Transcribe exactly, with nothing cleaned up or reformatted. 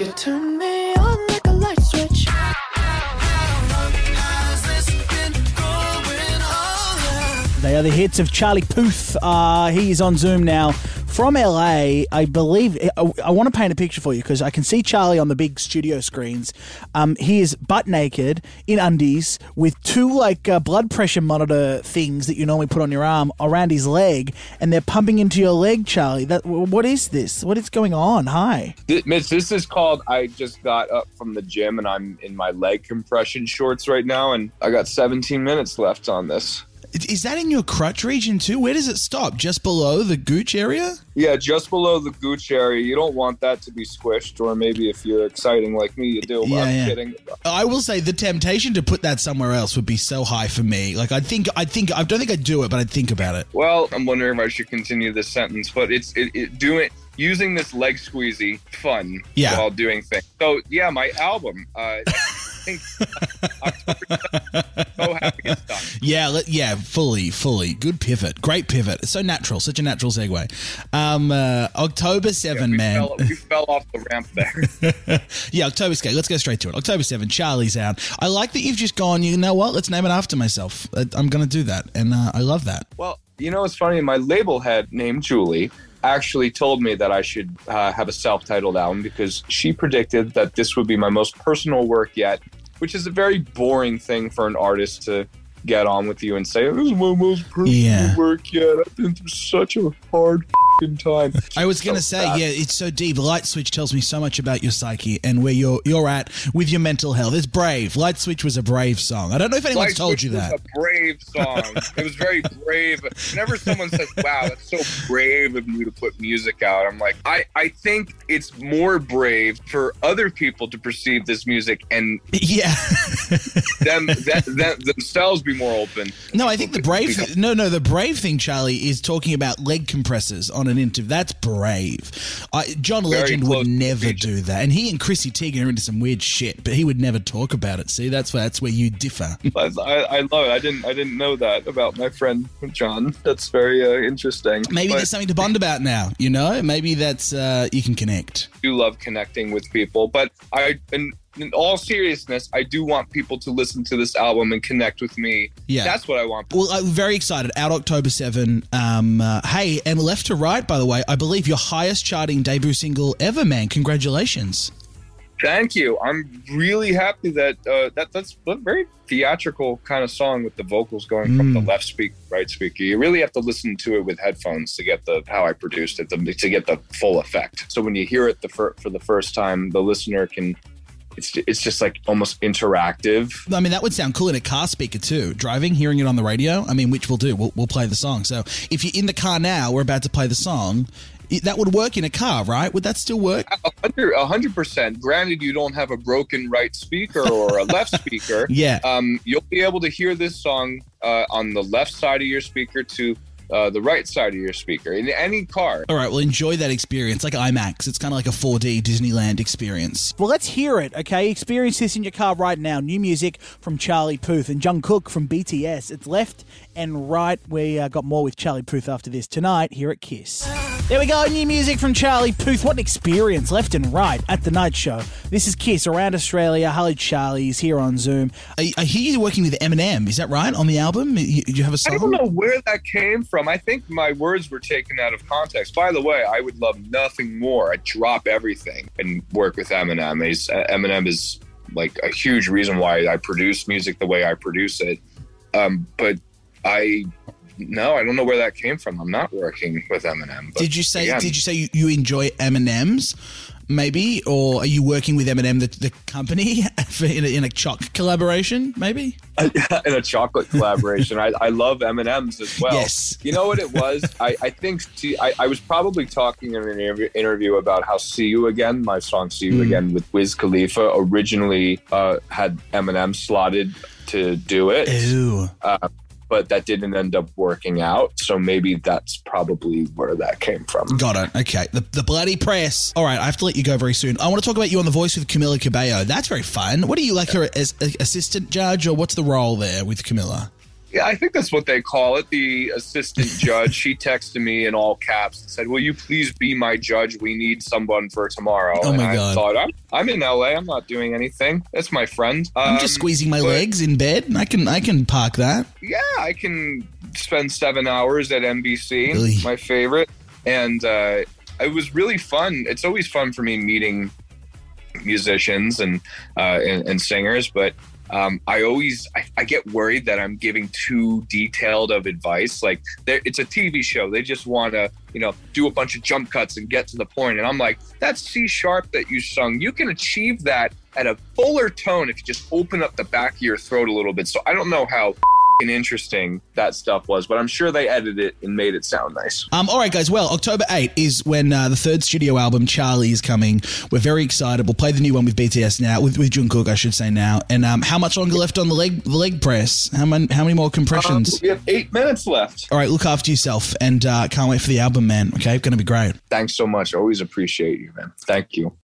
You turn me on like a light switch. They are the hits of Charlie Puth. Uh, he is on Zoom now from L A. I believe, I, I want to paint a picture for you because I can see Charlie on the big studio screens. Um, he is butt naked in undies with two like uh, blood pressure monitor things that you normally put on your arm around his leg, and they're pumping into your leg, Charlie. That, what is this? What is going on? Hi. Miss, this is called, I just got up from the gym and I'm in my leg compression shorts right now, and I got seventeen minutes left on this. Is that in your crutch region too? Where does it stop? Just below the gooch area? Yeah, just below the gooch area. You don't want that to be squished, or maybe if you're exciting like me, you do. Yeah, I'm yeah. kidding. I will say the temptation to put that somewhere else would be so high for me. Like I think, I think, I don't think I'd do it, but I'd think about it. Well, I'm wondering if I should continue this sentence, but it's it, it doing it, using this leg squeezy fun yeah. while doing things. So yeah, my album. Uh, so happy it's done. Yeah, yeah, fully, fully. Good pivot. Great pivot. It's so natural. Such a natural segue. Um, uh, October seventh, yeah, we man. Fell, we fell off the ramp there. yeah, October seventh. Let's go straight to it. October seventh, Charlie's out. I like that you've just gone, you know what? Let's name it after myself. I'm going to do that. And uh, I love that. Well, you know, it's funny. My label head named Julie actually told me that I should uh, have a self-titled album because she predicted that this would be my most personal work yet, which is a very boring thing for an artist to get on with you and say, "This is my most personal yeah. work yet. I've been through such a hard f***ing time." I was going to so say, bad. yeah, it's so deep. Light Switch tells me so much about your psyche and where you're you're at with your mental health. It's brave. Light Switch was a brave song. I don't know if anyone's Light told Switch you that. It was a brave song. It was very brave. Whenever someone says, "Wow, that's so brave of you to put music out," I'm like, I, I think it's more brave for other people to perceive this music and yeah, them that, that themselves. Be more open. No, I think the brave th- no, no, the brave thing, Charlie, is talking about leg compressors on an interview. That's brave. I, John Legend would never do that, and he and Chrissy Teigen are into some weird shit, but he would never talk about it. See, that's where that's where you differ. I, I love it. I didn't I didn't know that about my friend John. That's very uh, interesting. Maybe but, there's something to bond about now. You know, maybe that's uh, you can connect. I do love connecting with people, but I. And, in all seriousness, I do want people to listen to this album and connect with me. Yeah. That's what I want. Well, I'm very excited. Out October seventh. Um, uh, hey, and left to right, by the way, I believe your highest charting debut single ever, man. Congratulations. Thank you. I'm really happy that uh, that that's a very theatrical kind of song with the vocals going mm. from the left speaker, right speaker. You really have to listen to it with headphones to get the how I produced it, the, to get the full effect. So when you hear it the fir- for the first time, the listener can... It's it's just like almost interactive. I mean, that would sound cool in a car speaker too. Driving, hearing it on the radio. I mean, which we'll do. We'll, we'll play the song. So if you're in the car now, we're about to play the song. That would work in a car, right? Would that still work? one hundred percent. Granted, you don't have a broken right speaker or a left speaker. yeah. Um, you'll be able to hear this song uh, on the left side of your speaker to Uh, the right side of your speaker in any car. All right, well, enjoy that experience like IMAX. It's kind of like a four D Disneyland experience. Well, let's hear it, okay? Experience this in your car right now. New music from Charlie Puth and Jungkook from B T S. It's Left and Right. We uh, got more with Charlie Puth after this tonight here at KISS. There we go, new music from Charlie Puth. What an experience, Left and Right at the night show. This is KISS around Australia. Hello, Charlie's here on Zoom. I, I hear you're working with Eminem. Is that right, on the album? You, you have a song? I don't know where that came from. I think my words were taken out of context. By the way, I would love nothing more. I'd drop everything and work with Eminem. He's, Eminem is like a huge reason why I produce music the way I produce it. Um, but I, no, I don't know where that came from. I'm not working with Eminem. But did you say, again, did you say you, you enjoy M and M's maybe? Or are you working with Eminem, the, the company, in a, in a choc collaboration, maybe? In a chocolate collaboration. I, I love M and M's as well. Yes. You know what it was? I, I think see, I, I was probably talking in an interview, interview about how See You Again, my song See You mm. Again with Wiz Khalifa, originally uh, had Eminem slotted to do it. Ew. Uh, but that didn't end up working out. So maybe that's probably where that came from. Got it. Okay. The, the bloody press. All right. I have to let you go very soon. I want to talk about you on The Voice with Camila Cabello. That's very fun. What are you like yeah. her as assistant judge, or what's the role there with Camila? Yeah, I think that's what they call it. The assistant judge, she texted me in all caps and said, will you please be my judge? We need someone for tomorrow. Oh, my and I God. thought, I'm, I'm in L A. I'm not doing anything. That's my friend. Um, I'm just squeezing my but, legs in bed. I can I can park that. Yeah, I can spend seven hours at N B C, really? My favorite. And uh, it was really fun. It's always fun for me meeting musicians and, uh, and, and singers, but... Um, I always I, I get worried that I'm giving too detailed of advice. Like it's a T V show. They just want to, you know, do a bunch of jump cuts and get to the point. And I'm like, that C sharp that you sung, you can achieve that at a fuller tone if you just open up the back of your throat a little bit. So I don't know how interesting that stuff was, but I'm sure they edited it and made it sound nice. Um, all right, guys. Well, October eighth is when uh, the third studio album, Charlie, is coming. We're very excited. We'll play the new one with B T S now, with, with Jungkook, I should say now. And um, how much longer left on the leg the leg press? How many, how many more compressions? Um, we have eight minutes left. All right, look after yourself, and uh, can't wait for the album, man. Okay, it's going to be great. Thanks so much. Always appreciate you, man. Thank you.